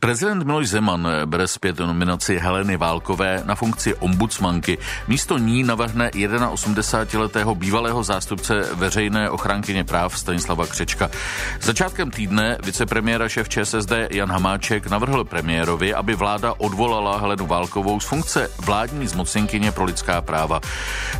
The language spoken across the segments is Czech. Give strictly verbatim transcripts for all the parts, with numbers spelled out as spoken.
Prezident Miloš Zeman bere zpět nominaci Heleny Válkové na funkci ombudsmanky. Místo ní navrhne osmdesátiletého bývalého zástupce veřejné ochránkyně práv Stanislava Křečka. Začátkem týdne vicepremiéra šéf Č S S D Jan Hamáček navrhl premiérovi, aby vláda odvolala Helenu Válkovou z funkce vládní zmocněnkyně pro lidská práva.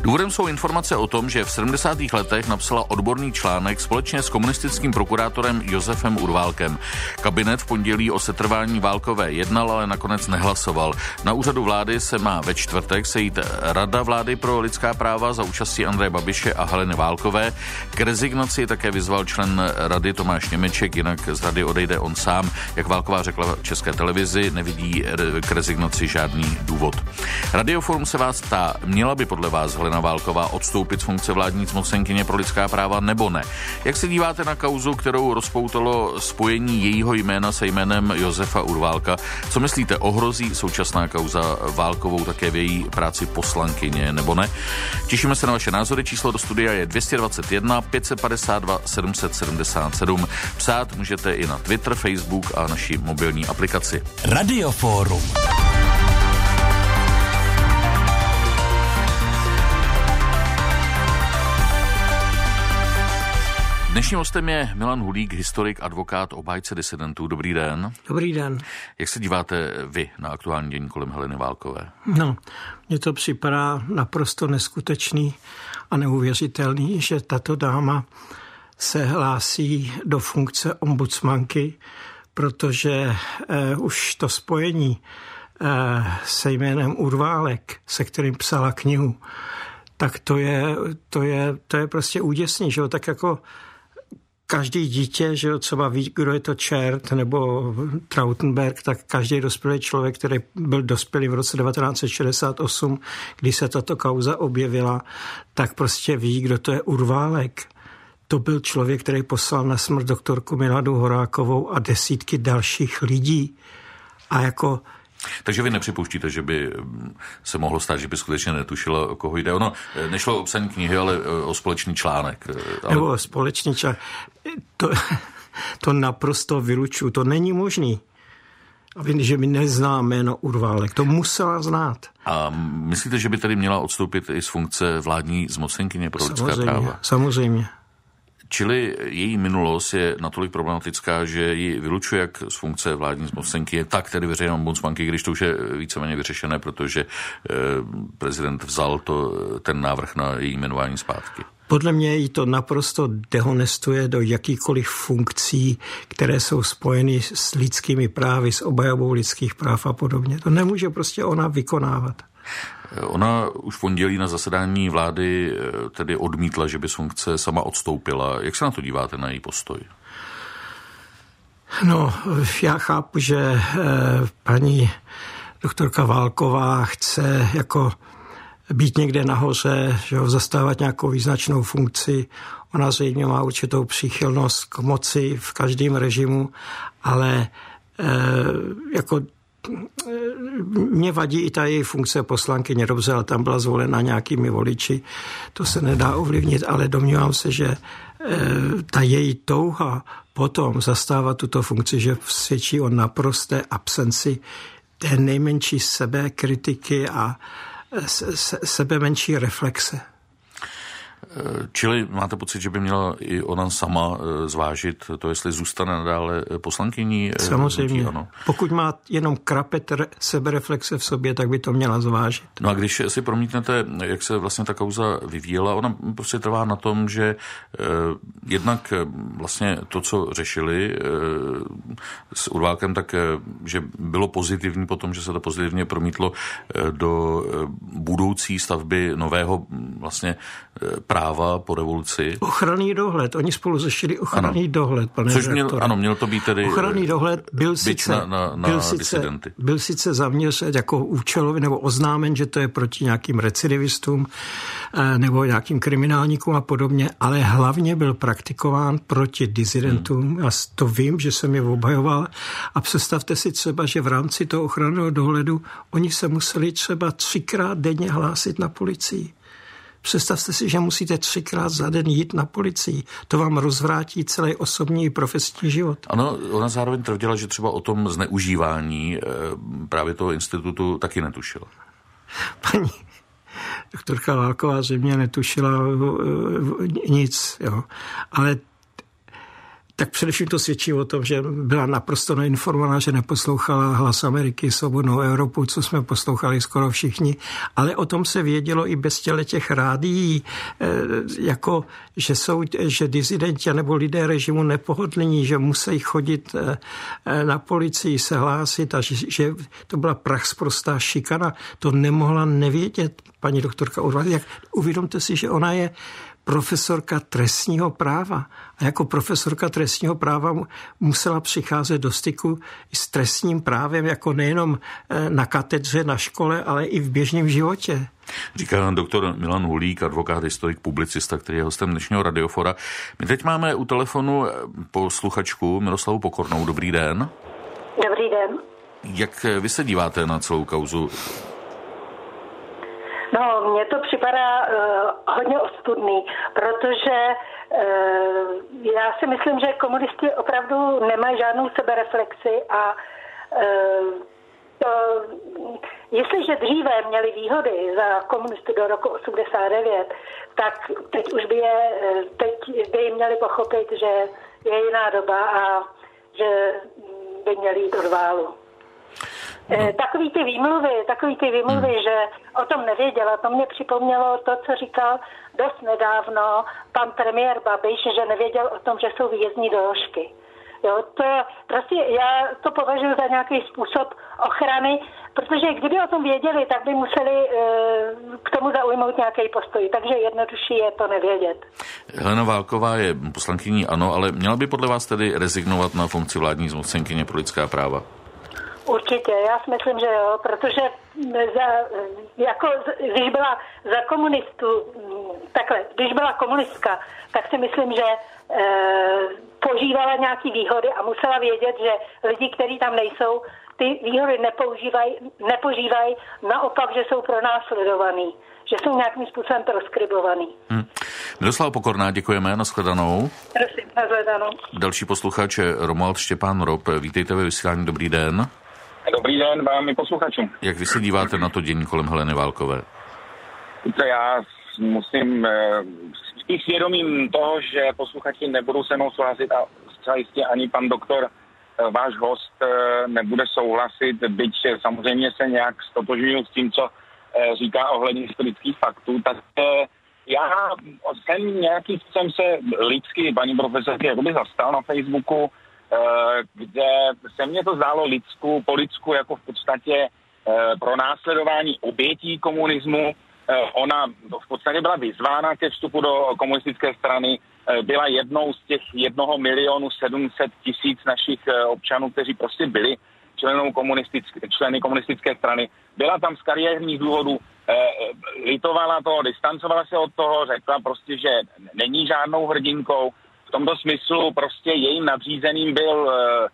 Důvodem jsou informace o tom, že v sedmdesátých letech napsala odborný článek společně s komunistickým prokurátorem Josefem Urválkem. Kabinet v pondělí o setrvání Válkové jednal, ale nakonec nehlasoval. Na úřadu vlády se má ve čtvrtek sejít Rada vlády pro lidská práva za účastí Andreje Babiše a Heleny Válkové. K rezignaci také vyzval člen rady Tomáš Němeček, jinak z rady odejde on sám. Jak Válková řekla České televizi, nevidí k rezignaci žádný důvod. Radioforum se vás ptá, měla by podle vás Helena Válková odstoupit z funkce vládní zmocněnkyně pro lidská práva, nebo ne? Jak se díváte na kauzu, kterou rozpoutalo spojení jejího jména se jménem Josefa Urválka? Co myslíte, ohrozí současná kauza Válkovou také v její práci poslankyně, nebo ne? Těšíme se na vaše názory. Číslo do studia je dvě dvě jedna, pět pět dva, sedm sedm sedm. Psát můžete i na Twitter, Facebook a naší mobilní aplikaci. Radioforum. Dnešním hostem je Milan Hulík, historik, advokát, obhájce disidentů. Dobrý den. Dobrý den. Jak se díváte vy na aktuální dění kolem Heleny Válkové? No, mně to připadá naprosto neskutečný a neuvěřitelný, že tato dáma se hlásí do funkce ombudsmanky, protože eh, už to spojení eh, se jménem Urválek, se kterým psala knihu, tak to je, to je, to je prostě úděsný, že jo, tak jako každý dítě, že jo, třeba ví, kdo je to Čert nebo Trautenberg, tak každý dospělý člověk, který byl dospělý v roce devatenáct set šedesát osm, kdy se tato kauza objevila, tak prostě ví, kdo to je Urválek. To byl člověk, který poslal na smrt doktorku Miladu Horákovou a desítky dalších lidí. A jako... Takže vy nepřipouštíte, že by se mohlo stát, že by skutečně netušila, o koho jde. Ono nešlo o obsaní knihy, ale o společný článek. Ale... Nebo o společný článek. To, to naprosto vylučuju. To není možný, aby, že my neznáme jméno Urválek. To musela znát. A myslíte, že by tady měla odstoupit i z funkce vládní zmocněnkyně pro lidská práva? Samozřejmě. Čili její minulost je natolik problematická, že ji vylučuje jak z funkce vládní zmocněnky, tak tedy veřejné ombudsmanky, když to už je víceméně vyřešené, protože eh, prezident vzal to, ten návrh na její jmenování zpátky. Podle mě jí to naprosto dehonestuje do jakýkoliv funkcí, které jsou spojeny s lidskými právy, s obhajobou lidských práv a podobně. To nemůže prostě ona vykonávat. Ona už v pondělí na zasedání vlády tedy odmítla, že by z funkce sama odstoupila. Jak se na to díváte, na její postoj? No, já chápu, že paní doktorka Válková chce jako být někde nahoře, že ho, zastávat nějakou význačnou funkci. Ona zřejmě má určitou příchylnost k moci v každém režimu, ale jako... Mě vadí i ta její funkce poslankyně, dobře, ale tam byla zvolena nějakými voliči, to se nedá ovlivnit, ale domnívám se, že ta její touha potom zastávat tuto funkci, že svědčí o naprosté absenci té nejmenší sebekritiky a sebe menší reflexe. Čili máte pocit, že by měla i ona sama zvážit to, jestli zůstane nadále poslankyní? Samozřejmě. Ano. Pokud má jenom krapet sebereflexe v sobě, tak by to měla zvážit. No a když si promítnete, jak se vlastně ta kauza vyvíjela, ona prostě trvá na tom, že jednak vlastně to, co řešili s Urválkem, tak že bylo pozitivní potom, že se to pozitivně promítlo do budoucí stavby nového vlastně práva po revoluci. Ochranný dohled. Oni spolu řešili ochranný ano. dohled, pane Což měl, ano, měl to být tedy... Ochranný dohled byl sice, na, na, na byl sice, byl sice zaměřen jako účelový, nebo oznámen, že to je proti nějakým recidivistům nebo nějakým kriminálníkům a podobně, ale hlavně byl praktikován proti disidentům. Hmm. Já to vím, že jsem je obhajoval. A představte si třeba, že v rámci toho ochranného dohledu oni se museli třeba třikrát denně hlásit na policii. Představte si, že musíte třikrát za den jít na policii. To vám rozvrátí celý osobní i profesní život. Ano, ona zároveň tvrdila, že třeba o tom zneužívání právě toho institutu taky netušila. Paní doktorka Válková zřejmě netušila nic, jo. Ale tak především to svědčí o tom, že byla naprosto neinformovaná, že neposlouchala Hlas Ameriky, Svobodnou Evropu, co jsme poslouchali skoro všichni, ale o tom se vědělo i bez těle těch rádií, jako, že jsou, že dizidenti nebo lidé režimu nepohodlní, že musí chodit na policii, se hlásit a že, že to byla prachsprostá šikana. To nemohla nevědět paní doktorka Urvatová. Uvědomte si, že ona je profesorka trestního práva. A jako profesorka trestního práva musela přicházet do styku s trestním právem, jako nejenom na katedře, na škole, ale i v běžném životě. Říká doktor Milan Hulík, advokát, historik, publicista, který je hostem dnešního Radiofora. My teď máme u telefonu posluchačku Miroslavu Pokornou. Dobrý den. Dobrý den. Jak vy se díváte na celou kauzu? No, mně to připadá uh, hodně ostudný, protože uh, já si myslím, že komunisti opravdu nemají žádnou sebereflexi a uh, to, jestliže dříve měli výhody za komunistů do roku osmdesát devět, tak teď už by, je, teď by měli pochopit, že je jiná doba a že by měli jít od válu. No. Takový ty výmluvy, takový ty výmluvy, hmm. že o tom nevěděla, to mě připomnělo to, co říkal dost nedávno pan premiér Babiš, že nevěděl o tom, že jsou výjezdní doložky. Jo, to je, prostě já to považuji za nějaký způsob ochrany, protože kdyby o tom věděli, tak by museli e, k tomu zaujmout nějaký postoj. Takže jednodušší je to nevědět. Helena Válková je poslankyní ANO, ale měla by podle vás tedy rezignovat na funkci vládní zmocněnkyně pro lidská práva? Určitě, já si myslím, že jo, protože za, jako, když byla za komunistů, takhle, když byla komunistka, tak si myslím, že e, požívala nějaký výhody a musela vědět, že lidi, kteří tam nejsou, ty výhody nepoužívají, nepožívají, naopak, že jsou pronásledovaný, že jsou nějakým způsobem proskribovaný. Hmm. Miroslava Pokorná, děkujeme, nashledanou. Prosím, nashledanou. Další posluchač Romuald Štěpán Rob, vítejte ve vysílání, dobrý den. Dobrý den vám i posluchačům. Jak vy se díváte na to dění kolem Heleny Válkové? Já musím s tím svědomím toho, že posluchači nebudou se mnou souhlasit a zcela jistě ani pan doktor, váš host, nebude souhlasit, byť samozřejmě se nějak ztotožňuji s tím, co říká ohledně historických faktů, tak já jsem nějaký, jsem se lidsky paní profesorky jakoby zastal na Facebooku, kde se mně to zdálo lidsku, po lidsku jako v podstatě pro následování obětí komunismu. Ona v podstatě byla vyzvána ke vstupu do komunistické strany, byla jednou z těch jednoho milionu sedmset tisíc našich občanů, kteří prostě byli členů komunistické, členy komunistické strany. Byla tam z kariérních důvodů, litovala toho, distancovala se od toho, řekla prostě, že není žádnou hrdinkou. V tomto smyslu prostě jejím nadřízeným byl e, e,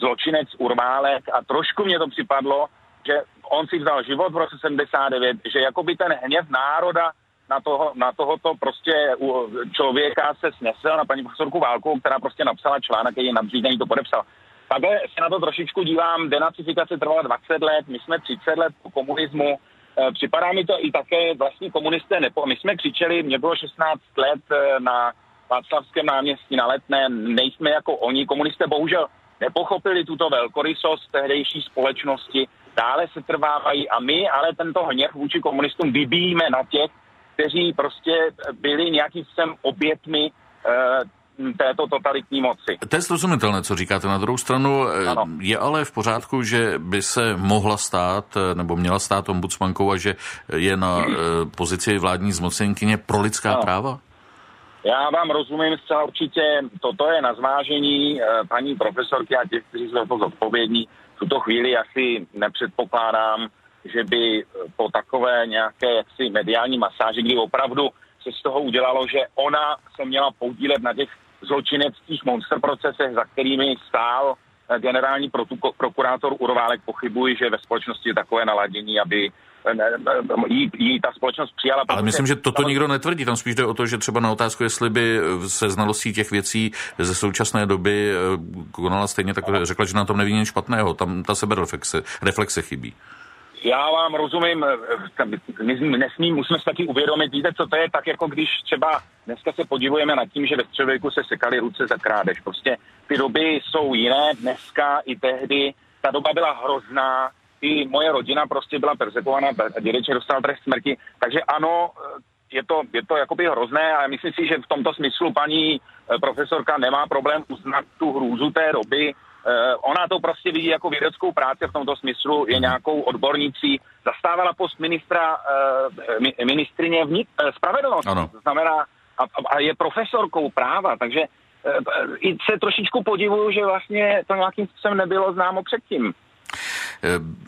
zločinec Urválek a trošku mě to připadlo, že on si vzal život v roce sedmdesát devět, že jakoby ten hněv národa na, toho, na tohoto prostě člověka se snesl na paní profesorku Válkovou, která prostě napsala článek, její nadřízený to podepsal. Takhle se na to trošičku dívám, denacifikace trvala dvacet let, my jsme třicet let po komunismu, e, připadá mi to i také vlastní komunisté, nepo... my jsme křičeli, mě bylo šestnáct let na Václavském náměstí na Letné, nejsme jako oni. Komunisté bohužel nepochopili tuto velkorysost tehdejší společnosti, dále se trvávají a my ale tento hněv vůči komunistům vybíjíme na těch, kteří prostě byli nějakým způsobem obětmi e, této totalitní moci. To je srozumitelné, co říkáte. Na druhou stranu ano. Je ale v pořádku, že by se mohla stát nebo měla stát ombudsmankou a že je na e, pozici vládní zmocněnkyně pro lidská ano. práva? Já vám rozumím zcela určitě, toto je na zvážení paní profesorky a těch, kteří jsou to zodpovědní. V tuto chvíli asi nepředpokládám, že by po takové nějaké jaksi mediální masáži, kdy opravdu se z toho udělalo, že ona se měla podílet na těch zločineckých monster procesech, za kterými stál generální prokurátor Urválek, pochybuji, že ve společnosti je takové naladění, aby jí, jí ta společnost přijala. Ale myslím, že toto nikdo netvrdí. Tam spíš jde o to, že třeba na otázku, jestli by se znalostí těch věcí ze současné doby konala stejně, tak řekla, že na tom neví nic špatného. Tam ta sebereflexe reflexe chybí. Já vám rozumím, nesmím, musíme si taky uvědomit, víte, co to je, tak jako když třeba dneska se podívujeme nad tím, že ve středověku se sekaly ruce za krádež. Prostě ty doby jsou jiné, dneska i tehdy, ta doba byla hrozná, i moje rodina prostě byla perzekovaná, dědeček dostal trest smrti, takže ano, je to, je to jakoby hrozné a myslím si, že v tomto smyslu paní profesorka nemá problém uznat tu hrůzu té doby. Ona to prostě vidí jako vědeckou práci v tomto smyslu, je nějakou odbornicí, zastávala post ministra, ministrině vnitř, spravedlnosti, ano. To znamená, a, a je profesorkou práva, takže i se trošičku podivuju, že vlastně to nějakým způsobem nebylo známo předtím.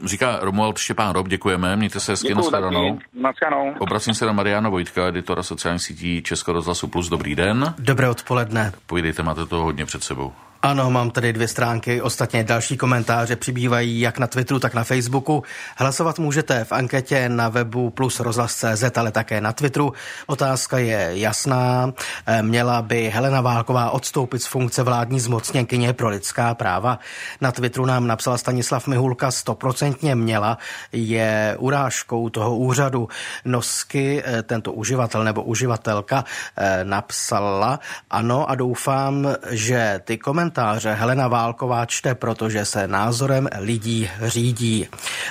Říká Romuald Štěpán Rob, děkujeme, mějte se hezky, nashledanou. Obracím se na Mariana Vojtka, editora sociálních sítí Českého rozhlasu Plus, dobrý den. Dobré odpoledne. Povídejte, máte toho hodně před sebou. Ano, mám tady dvě stránky, ostatně další komentáře přibývají jak na Twitteru, tak na Facebooku. Hlasovat můžete v anketě na webu plus rozhlas tečka cé zet, ale také na Twitteru. Otázka je jasná. Měla by Helena Válková odstoupit z funkce vládní zmocněnkyně pro lidská práva? Na Twitteru nám napsala Stanislav Mihulka, stoprocentně měla, je urážkou toho úřadu. Nosky, tento uživatel nebo uživatelka napsala, ano, a doufám, že ty komentáře Helena Válková čte, protože se názorem lidí řídí.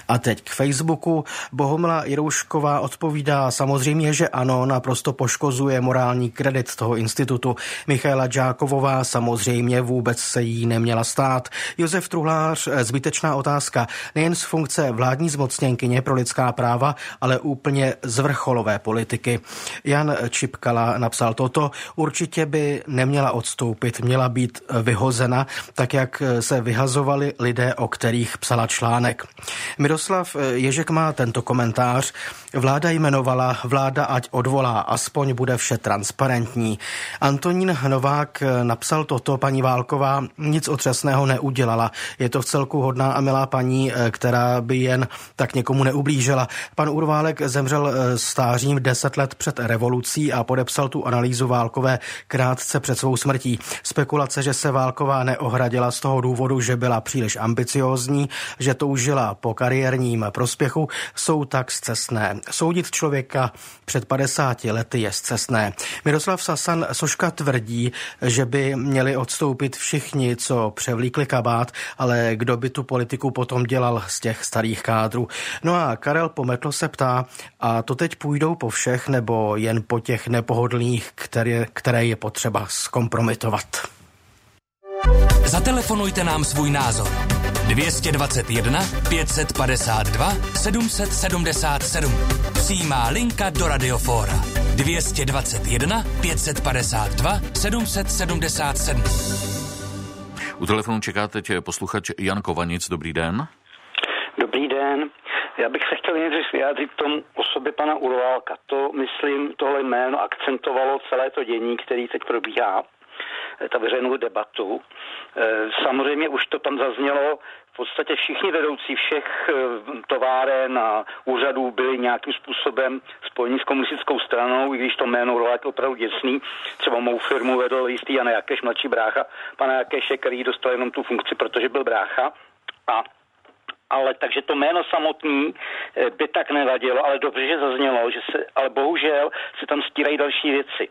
A teď k Facebooku. Bohumila Jiroušková odpovídá, samozřejmě, že ano, naprosto poškozuje morální kredit toho institutu. Michaela Džákovová, samozřejmě vůbec se jí neměla stát. Josef Truhlář, zbytečná otázka. Nejen z funkce vládní zmocněnkyně pro lidská práva, ale úplně z vrcholové politiky. Jan Čipkala napsal toto. Určitě by neměla odstoupit, měla být vyhodná. Hozena, tak jak se vyhazovali lidé, o kterých psala článek. Miroslav Ježek má tento komentář. Vláda jmenovala, vláda ať odvolá, aspoň bude vše transparentní. Antonín Novák napsal toto, paní Válková nic otřesného neudělala. Je to vcelku hodná a milá paní, která by jen tak někomu neublížila. Pan Urválek zemřel stářím deset let před revolucí a podepsal tu analýzu Válkové krátce před svou smrtí. Spekulace, že se Válková neohradila z toho důvodu, že byla příliš ambiciózní, že toužila po kariérním prospěchu, jsou tak scestné. Soudit člověka před padesáti lety je scestné. Miroslav Sasan Soška tvrdí, že by měli odstoupit všichni, co převlíkli kabát, ale kdo by tu politiku potom dělal z těch starých kádrů. No a Karel Pometl se ptá, a to teď půjdou po všech nebo jen po těch nepohodlných, které, které je potřeba zkompromitovat. Zatelefonujte nám svůj názor. dvě stě dvacet jedna pět set padesát dva sedm set sedmdesát sedm. Přímá linka do Radiofóra. dvě stě dvacet jedna pět set padesát dva sedm set sedmdesát sedm. U telefonu čeká teď posluchač Jan Kovanic. Dobrý den. Dobrý den. Já bych se chtěl nejdřív vyjádřit k tomu osobě pana Urválka. To, myslím, tohle jméno akcentovalo celé to dění, který teď probíhá. Ta veřejnou debatu. Samozřejmě už to tam zaznělo, v podstatě všichni vedoucí všech továren a úřadů byli nějakým způsobem spojení s komunistickou stranou, i když to jméno Rola je opravdu děsný. Třeba mou firmu vedl jistý Jana Jakeš, mladší brácha pana Jakeše, který dostal jenom tu funkci, protože byl brácha. A ale takže to jméno samotný by tak nevadilo, ale dobře, že zaznělo, že se, ale bohužel se tam stírají další věci.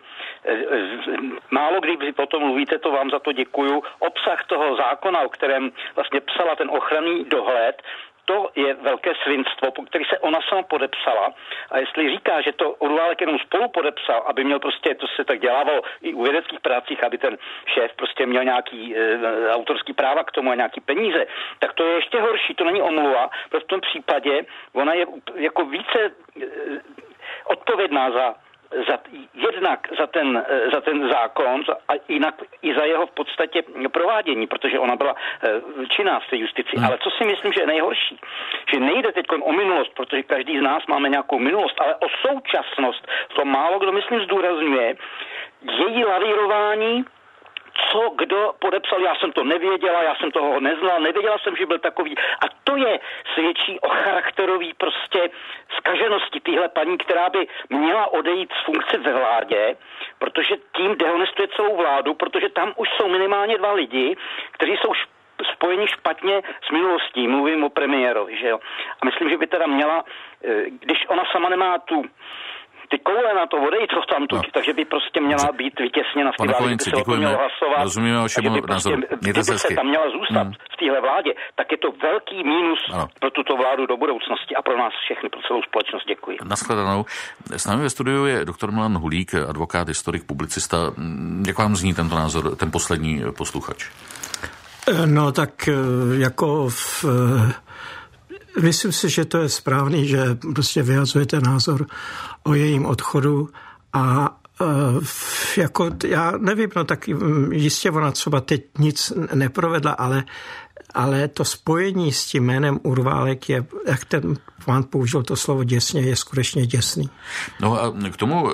Málo kdy potom mluvíte, to vám za to děkuju. Obsah toho zákona, o kterém vlastně psala ten ochranný dohled, to je velké svinstvo, po který se ona sama podepsala. A jestli říká, že to Urválek jenom spolu podepsal, aby měl prostě, to se tak dělávalo i u vědeckých prácích, aby ten šéf prostě měl nějaký e, autorský práva k tomu a nějaký peníze, tak to je ještě horší, to není omluva, protože v tom případě ona je jako více e, odpovědná za Za, jednak za ten, za ten zákon a jinak i za jeho v podstatě provádění, protože ona byla činná v té justici. Hmm. Ale co si myslím, že je nejhorší, že nejde teď o minulost, protože každý z nás máme nějakou minulost, ale o současnost. To málo kdo, myslím, zdůrazňuje její lavírování co kdo podepsal, já jsem to nevěděla, já jsem toho neznal, nevěděla jsem, že byl takový. A to je svědčí o charakterový prostě zkaženosti téhle paní, která by měla odejít z funkce ve vládě, protože tím dehonestuje celou vládu, protože tam už jsou minimálně dva lidi, kteří jsou špatní, spojení špatně s minulostí, mluvím o premiérovi, že jo. A myslím, že by teda měla, když ona sama nemá tu ty koule na to odejít, co tam tu, no. takže by prostě měla být vytěsněna v té vládě, by se o to mělo hlasovat, rozumíme o čemu názoru. Kdyby se tam měla zůstat hmm. v téhle vládě, tak je to velký mínus ano. pro tuto vládu do budoucnosti a pro nás všechny, pro celou společnost. Děkuji. Nashledanou. S námi ve studiu je doktor Milan Hulík, advokát, historik, publicista. Jak vám zní tento názor, ten poslední posluchač? No tak jako v, myslím si, že to je správný, že prostě vyjadřujete názor o jejím odchodu a jako já nevím, no tak jistě ona třeba teď nic neprovedla, ale, ale to spojení s tím jménem Urválek je, jak ten pán použil to slovo děsně, je skutečně děsný. No a k tomu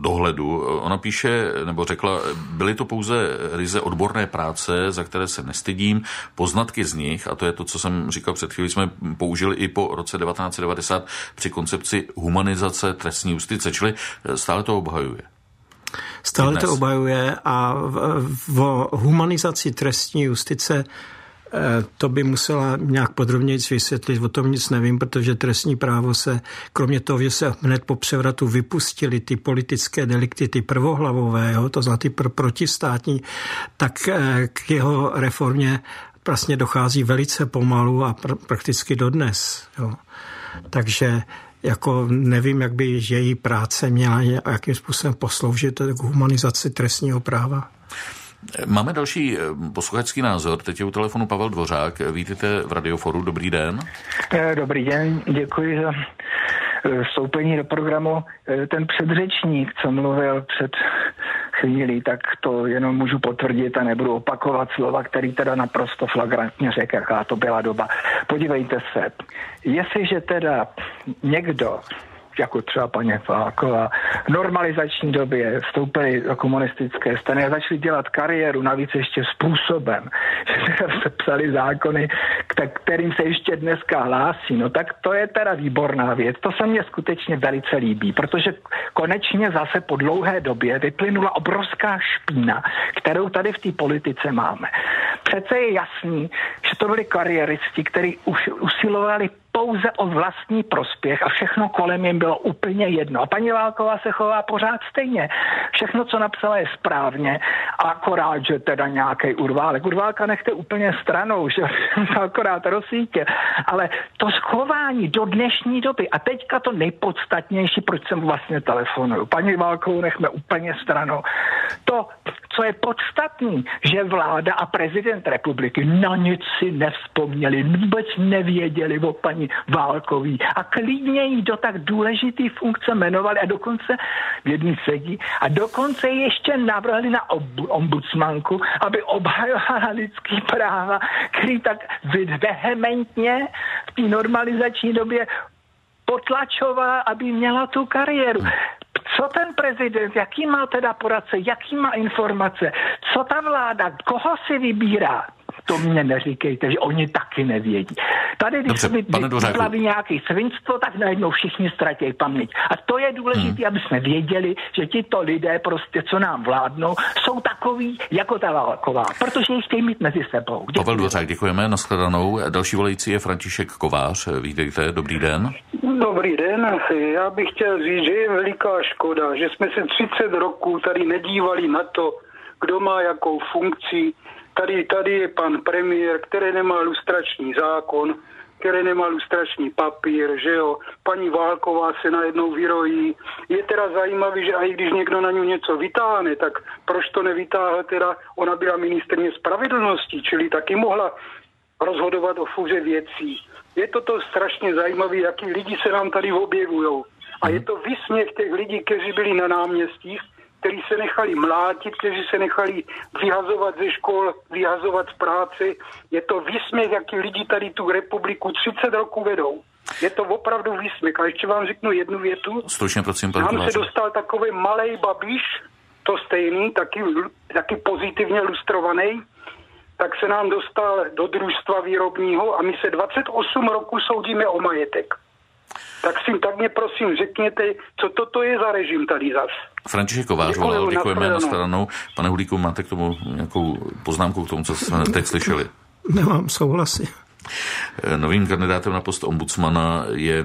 dohledu ona píše, nebo řekla, byly to pouze ryze odborné práce, za které se nestydím, poznatky z nich, a to je to, co jsem říkal před chvílí, jsme použili i po roce devatenáct set devadesát při koncepci humanizace trestní justice, čili stále to obhajuje. Stále to obhajuje a v humanizaci trestní justice to by musela nějak podrobněji vysvětlit, o tom nic nevím, protože trestní právo se, kromě toho, že se hned po převratu vypustili ty politické delikty, ty prvohlavové, jo, to znamená ty protistátní, tak k jeho reformě vlastně dochází velice pomalu a pr- prakticky dodnes. Jo. Takže jako nevím, jak by její práce měla a jakým způsobem posloužit k humanizaci trestního práva. Máme další posluchačský názor. Teď je u telefonu Pavel Dvořák. Vítejte v Radioforu. Dobrý den. Dobrý den. Děkuji za vstoupení do programu. Ten předřečník, co mluvil před chvílí, tak to jenom můžu potvrdit a nebudu opakovat slova, který teda naprosto flagrantně řekl, jaká to byla doba. Podívejte se. Jestliže teda někdo, jako třeba paní Fáková, v normalizační době vstoupili do komunistické strany a začali dělat kariéru, navíc ještě způsobem, že se psali zákony, kterým se ještě dneska hlásí. No tak to je teda výborná věc. To se mně skutečně velice líbí, protože konečně zase po dlouhé době vyplynula obrovská špína, kterou tady v té politice máme. Přece je jasný, že to byli kariéristi, kteří už usilovali pouze o vlastní prospěch a všechno kolem jim bylo úplně jedno. A paní Válková se chová pořád stejně. Všechno, co napsala, je správně, akorát, že teda nějaký Urválek. Urválka nechte úplně stranou, že akorát rozsvítě. Ale to schování do dnešní doby a teďka to nejpodstatnější, proč jsem vlastně telefonuju. Paní Válkovou nechme úplně stranou. To, co je podstatný, že vláda a prezident republiky na nic si nevzpomněli, vůbec nevěděli o paní Válkový a klidně jí do tak důležitý funkce jmenovali a dokonce v jedný sedí a dokonce ještě navrhli na ob- ombudsmanku, aby obhajovala lidský práva, který tak vehementně v té normalizační době potlačovala, aby měla tu kariéru. Co ten prezident, jaký má teda poradce, jaký má informace, co ta vláda, koho si vybírá? To mě neříkejte, že oni taky nevědí. Tady, když se vyplaví nějaké svinstvo, tak najednou všichni ztratějí paměť. A to je důležité, hmm. aby jsme věděli, že tito lidé prostě, co nám vládnou, jsou takový jako ta Válková, protože ji chtějí mít mezi sebou. Děkuji. Pavel Dvořák, děkujeme, nashledanou. Další volající je František Kovář. Vítejte, dobrý den. Dobrý den, já bych chtěl říct, že je veliká škoda, že jsme se třicet roků tady nedívali na to, kdo má jakou funkci. Tady, tady je pan premiér, který nemá lustrační zákon, který nemá lustrační papír, že jo. Paní Válková se najednou vyrojí. Je teda zajímavý, že i když někdo na ní něco vytáhne, tak proč to nevytáhl teda? Ona byla ministryně spravedlnosti, čili taky mohla rozhodovat o fuze věcí. Je to to strašně zajímavé, jaký lidi se nám tady objevujou. A je to výsměch těch lidí, kteří byli na náměstích, kteří se nechali mlátit, kteří se nechali vyhazovat ze škol, vyhazovat z práce. Je to výsměch, jaký lidi tady tu republiku třicet roků vedou. Je to opravdu výsměch. A ještě vám řeknu jednu větu. Stručně, prosím, panu Kovářovi. Nám se dostal takový malej Babiš, to stejný, taky, taky pozitivně lustrovaný, tak se nám dostal do družstva výrobního a my se dvacet osm roků soudíme o majetek. Tak si tak mě prosím řekněte, co toto je za režim tady zas. František Kovářová, děkujeme na stranou. Pane Hulíku, máte k tomu nějakou poznámku k tomu, co jsme teď slyšeli? Nemám, souhlasy. Novým kandidátem na post ombudsmana je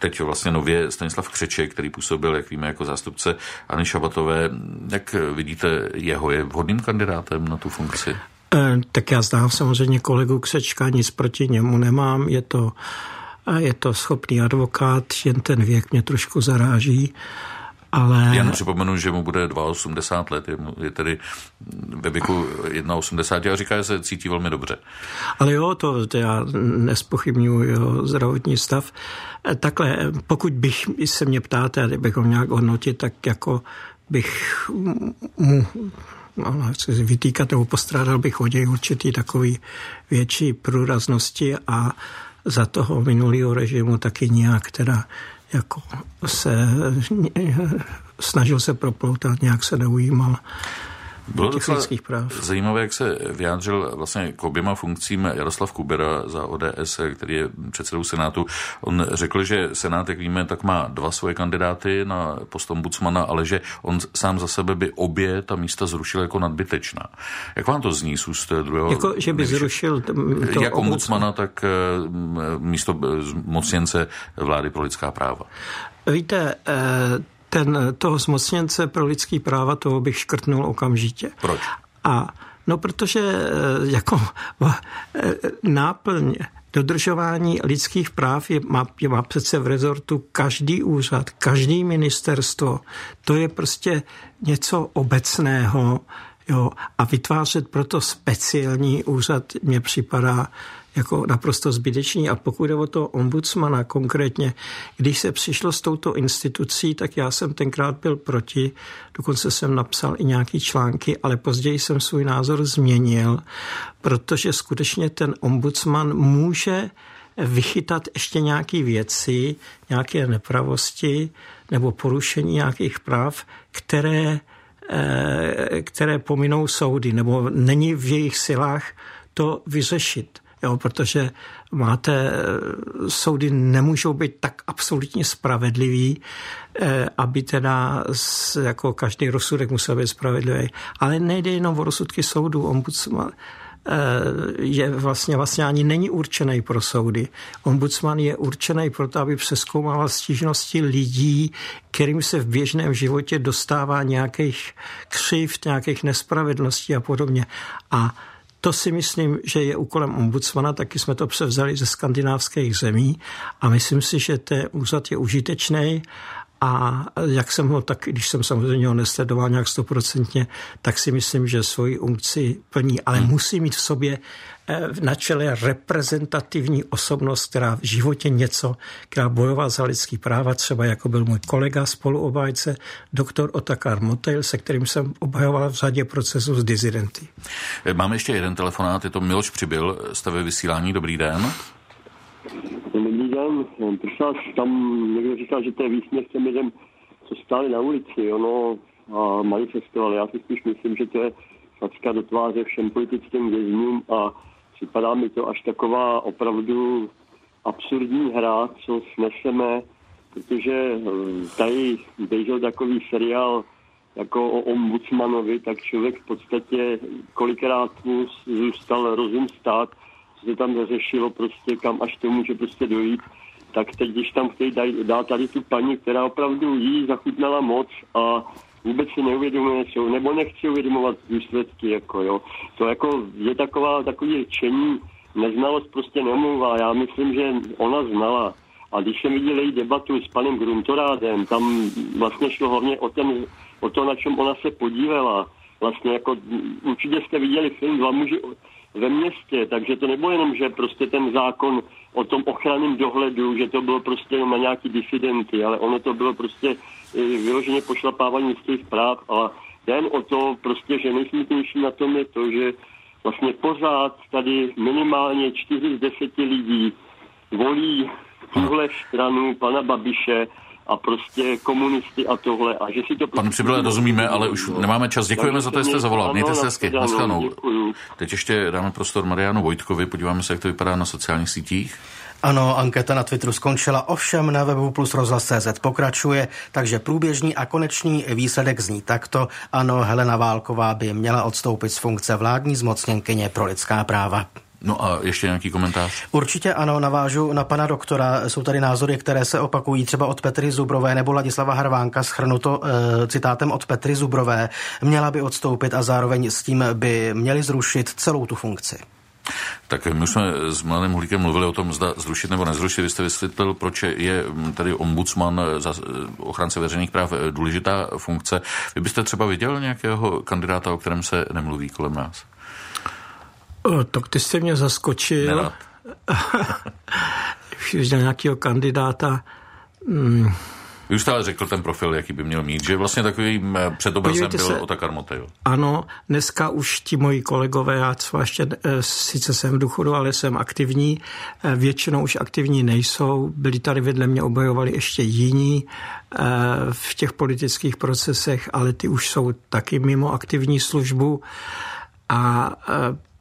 teď vlastně nově Stanislav Křeček, který působil, jak víme, jako zástupce Anny Šabatové. Jak vidíte, jeho je vhodným kandidátem na tu funkci? Tak já znám samozřejmě kolegu Křečka, nic proti němu nemám, je to, je to schopný advokát, jen ten věk mě trošku zaráží. Ale... Já připomenu, že mu bude osmdesát dva let, je tedy ve věku osmdesát jedna a říká, že se cítí velmi dobře. Ale jo, to, to já nezpochybňuji jeho zdravotní stav. Takhle, pokud bych, se mě ptáte, kdybych ho nějak hodnotit, tak jako bych mu... No, vytýkat nebo postrádal bych od něj určitý takový větší průraznosti a za toho minulého režimu taky nějak teda jako se snažil se proploutat, nějak se neujímal. Bylo docela zajímavé, jak se vyjádřil vlastně k oběma funkcím Jaroslav Kubera za O D S, který je předsedou Senátu. On řekl, že Senát, jak víme, tak má dva svoje kandidáty na post ombudsmana, ale že on sám za sebe by obě ta místa zrušil jako nadbytečná. Jak vám to zní z úst druhého? Jako, že by nejvíc zrušil to jak ombudsmana, tak místo zmocněnce vlády pro lidská práva. Víte, e- Ten, toho zmocněnce pro lidský práva, toho bych škrtnul okamžitě. Proč? A, no, protože jako náplň dodržování lidských práv je, má, je, má přece v rezortu každý úřad, každý ministerstvo. To je prostě něco obecného, jo, a vytvářet proto speciální úřad mně připadá jako naprosto zbytečný. A pokud jde o toho ombudsmana konkrétně, když se přišlo s touto institucí, tak já jsem tenkrát byl proti, dokonce jsem napsal i nějaké články, ale později jsem svůj názor změnil, protože skutečně ten ombudsman může vychytat ještě nějaké věci, nějaké nepravosti nebo porušení nějakých práv, které, které pominou soudy, nebo není v jejich silách to vyřešit. Jo, protože máte, soudy nemůžou být tak absolutně spravedlivý, aby teda jako každý rozsudek musel být spravedlivý. Ale nejde jenom o rozsudky soudů. Ombudsman je vlastně, vlastně ani není určený pro soudy. Ombudsman je určený pro to, aby přezkoumával stížnosti lidí, kterým se v běžném životě dostává nějakých křivd, nějakých nespravedlností a podobně. A to si myslím, že je úkolem ombudsmana, taky jsme to převzali ze skandinávských zemí a myslím si, že ten úřad je užitečný a jak jsem ho, tak když jsem samozřejmě ho nesledoval nějak stoprocentně, tak si myslím, že svoji funkci plní, ale musí mít v sobě na čele reprezentativní osobnost, která v životě něco, která bojovala za lidský práva, třeba jako byl můj kolega spoluobhájce, doktor Otakar Motejl, se kterým jsem obhajoval v řadě procesů s dizidenty. Máme ještě jeden telefonát, je to Miloš Přibyl, Stavy vysílání, dobrý den. Dobrý den, prosím vás, tam někdo říká, že to je výsměch těm lidem, co stáli na ulici, ono a manifestovali, já si spíš myslím, že to je facka do tváře všem politickým vězňům a připadá mi to až taková opravdu absurdní hra, co sneseme, protože tady běžel takový seriál jako o ombudsmanovi, tak člověk v podstatě kolikrát mu zůstal rozum stát, co se tam zařešilo prostě, kam až to může prostě dojít. Tak teď, když tam chtějí dát tady tu paní, která opravdu jí zachutnala moc a vůbec si neuvědomuje, nebo nechci uvědomovat důsledky, jako jo. To jako je taková, takový řečení, neznalost prostě nemluvá, já myslím, že ona znala. A když jsem viděl její debatu s panem Gruntorádem, tam vlastně šlo hlavně o, ten, o to, na čem ona se podílela. Vlastně jako, určitě jste viděli film Dva muži ve městě, takže to nebylo jenom, že prostě ten zákon o tom ochranném dohledu, že to bylo prostě na nějaký disidenty, ale ono to bylo prostě vyloženě pošlapávání lidských práv a jen o to prostě, že nejsmutnější na tom je to, že vlastně pořád tady minimálně čtyři z deseti lidí volí tuhle stranu pana Babiše a prostě komunisty a tohle. A že si to... Pan Přibyle, rozumíme, ale už nemáme čas. Děkujeme za to, že jste zavolal. Mějte se hezky. Naschledanou. Teď ještě dáme prostor Marianu Vojtkovi. Podíváme se, jak to vypadá na sociálních sítích. Ano, anketa na Twitteru skončila, ovšem na webu plus rozhlas tečka cé zet pokračuje, takže průběžný a konečný výsledek zní takto. Ano, Helena Válková by měla odstoupit z funkce vládní zmocněnkyně pro lidská práva. No a ještě nějaký komentář? Určitě ano, navážu na pana doktora. Jsou tady názory, které se opakují, třeba od Petry Zubrové nebo Ladislava Harvánka, schrnuto e, citátem od Petry Zubrové. Měla by odstoupit a zároveň s tím by měli zrušit celou tu funkci. Tak my jsme s Mladým Hulíkem mluvili o tom, zda zrušit nebo nezrušit. Vy jste vysvětlil, proč je tady ombudsman, za ochránce veřejných práv, důležitá funkce. Vy byste třeba viděl nějakého kandidáta, o kterém se nemluví kolem nás? O, tak ty jste mě zaskočil. Už nějakého kandidáta... Hmm. Vy už jste ale řekl ten profil, jaký by měl mít, že vlastně takovým předobrazem byl se, Otakar Motejl. Ano, dneska už ti moji kolegové, já třeba ještě, sice jsem v důchodu, ale jsem aktivní, většinou už aktivní nejsou, byli tady vedle mě, obojovali ještě jiní v těch politických procesech, ale ty už jsou taky mimo aktivní službu a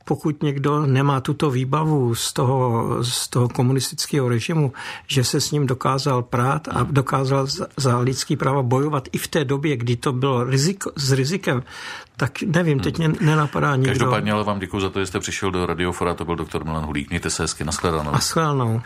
pokud někdo nemá tuto výbavu z toho, z toho komunistického režimu, že se s ním dokázal prát a dokázal za lidský práva bojovat i v té době, kdy to bylo riziko, s rizikem, tak nevím, teď mě nenapadá nikdo. Každopádně ale vám děkuji za to, že jste přišel do Radiofora, to byl doktor Milan Hulík. Mějte se hezky, nashledanou. Nashledanou.